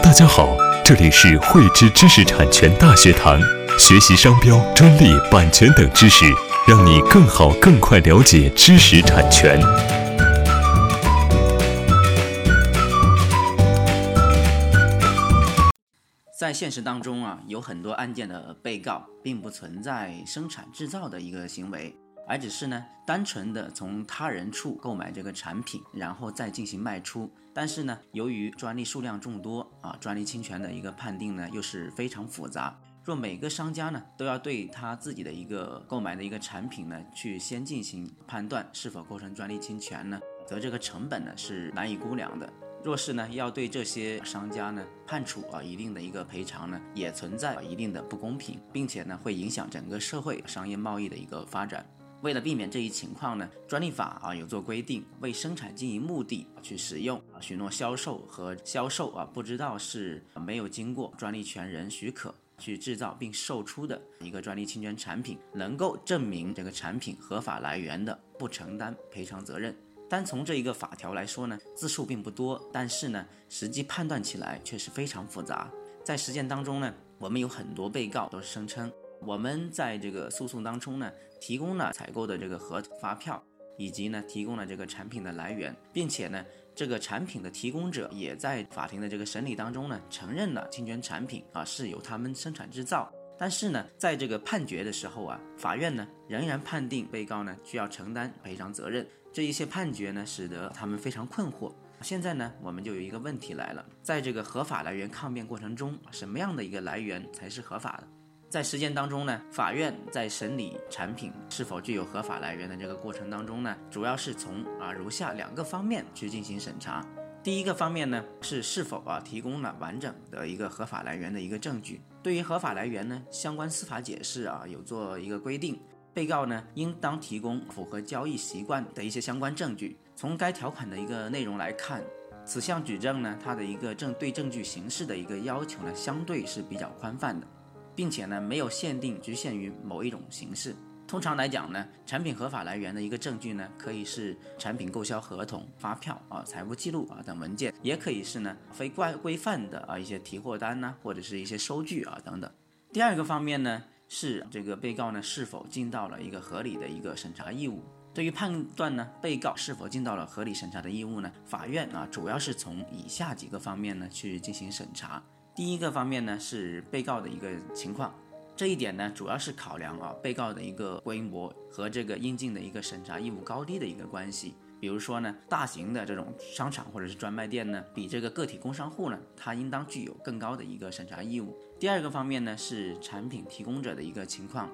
大家好，这里是汇知知识产权大学堂，学习商标、专利、版权等知识，让你更好、更快了解知识产权。在现实当中啊，有很多案件的被告并不存在生产制造的一个行为，而只是呢单纯的从他人处购买这个产品，然后再进行卖出。但是呢，由于专利数量众多啊，专利侵权的一个判定呢又是非常复杂。若每个商家呢都要对他自己的一个购买的一个产品呢去先进行判断是否构成专利侵权呢，则这个成本呢是难以估量的。若是呢要对这些商家呢判处一定的一个赔偿呢，也存在一定的不公平，并且呢会影响整个社会商业贸易的一个发展。为了避免这一情况呢，专利法有做规定，为生产经营目的去使用、许诺销售和销售不知道是没有经过专利权人许可去制造并售出的一个专利侵权产品，能够证明这个产品合法来源的，不承担赔偿责任。单从这一个法条来说呢，字数并不多，但是呢，实际判断起来却是非常复杂。在实践当中呢，我们有很多被告都声称，我们在这个诉讼当中呢，提供了采购的这个核发票，以及呢提供了这个产品的来源，并且呢这个产品的提供者也在法庭的这个审理当中呢承认了侵权产品是由他们生产制造。但是呢在这个判决的时候法院呢仍然判定被告呢需要承担赔偿责任。这一些判决呢使得他们非常困惑。现在呢我们就有一个问题来了，在这个合法来源抗辩过程中，什么样的一个来源才是合法的？在实践当中呢，法院在审理产品是否具有合法来源的这个过程当中呢，主要是从如下两个方面去进行审查。第一个方面呢，是是否提供了完整的一个合法来源的一个证据。对于合法来源呢，相关司法解释有做一个规定，被告呢应当提供符合交易习惯的一些相关证据。从该条款的一个内容来看，此项举证呢，它的一个对证据形式的一个要求呢，相对是比较宽泛的，并且呢没有限定局限于某一种形式。通常来讲呢，产品合法来源的一个证据呢，可以是产品购销合同、发票财务记录等文件，也可以是呢非规范的一些提货单呢，或者是一些收据等等。第二个方面呢，是这个被告呢是否尽到了一个合理的一个审查义务。对于判断呢被告是否尽到了合理审查的义务呢，法院主要是从以下几个方面呢去进行审查。第一个方面呢，是被告的一个情况，这一点呢主要是考量被告的一个规模和这个应尽的一个审查义务高低的一个关系。比如说呢，大型的这种商场或者是专卖店呢，比这个个体工商户呢，它应当具有更高的一个审查义务。第二个方面呢，是产品提供者的一个情况，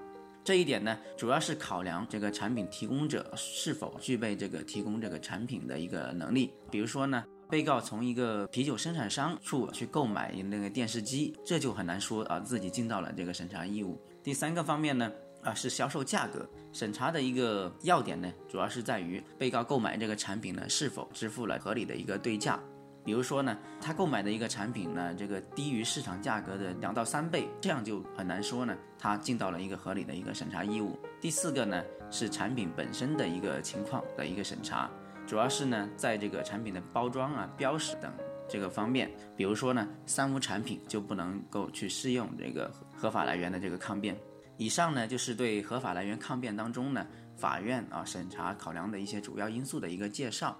这一点呢主要是考量这个产品提供者是否具备这个提供这个产品的一个能力。比如说呢，被告从一个啤酒生产商处去购买那个电视机，这就很难说自己尽到了这个审查义务。第三个方面呢，是销售价格。审查的一个要点呢，主要是在于被告购买这个产品呢，是否支付了合理的一个对价。比如说呢，他购买的一个产品呢，这个低于市场价格的2到3倍，这样就很难说呢，他尽到了一个合理的一个审查义务。第四个呢，是产品本身的一个情况的一个审查。主要是呢，在这个产品的包装标识等这个方面。比如说呢，三无产品就不能够去适用这个合法来源的这个抗辩。以上呢，就是对合法来源抗辩当中呢，法院审查考量的一些主要因素的一个介绍。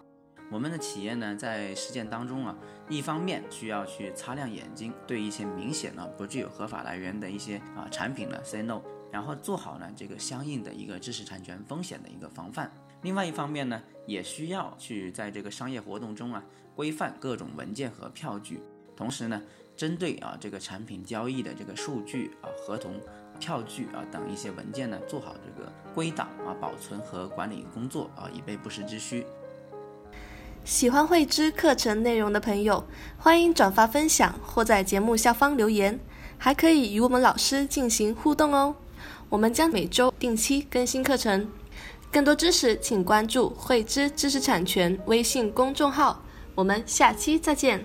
我们的企业呢，在实践当中一方面需要去擦亮眼睛，对一些明显不具有合法来源的一些产品呢 say no， 然后做好呢这个相应的一个知识产权风险的一个防范。另外一方面呢，也需要去在这个商业活动中规范各种文件和票据，同时呢，针对这个产品交易的这个数据合同、票据等一些文件呢，做好这个归档保存和管理工作以备不时之需。喜欢汇知课程内容的朋友，欢迎转发分享或在节目下方留言，还可以与我们老师进行互动哦。我们将每周定期更新课程。更多知识请关注汇知知识产权微信公众号，我们下期再见。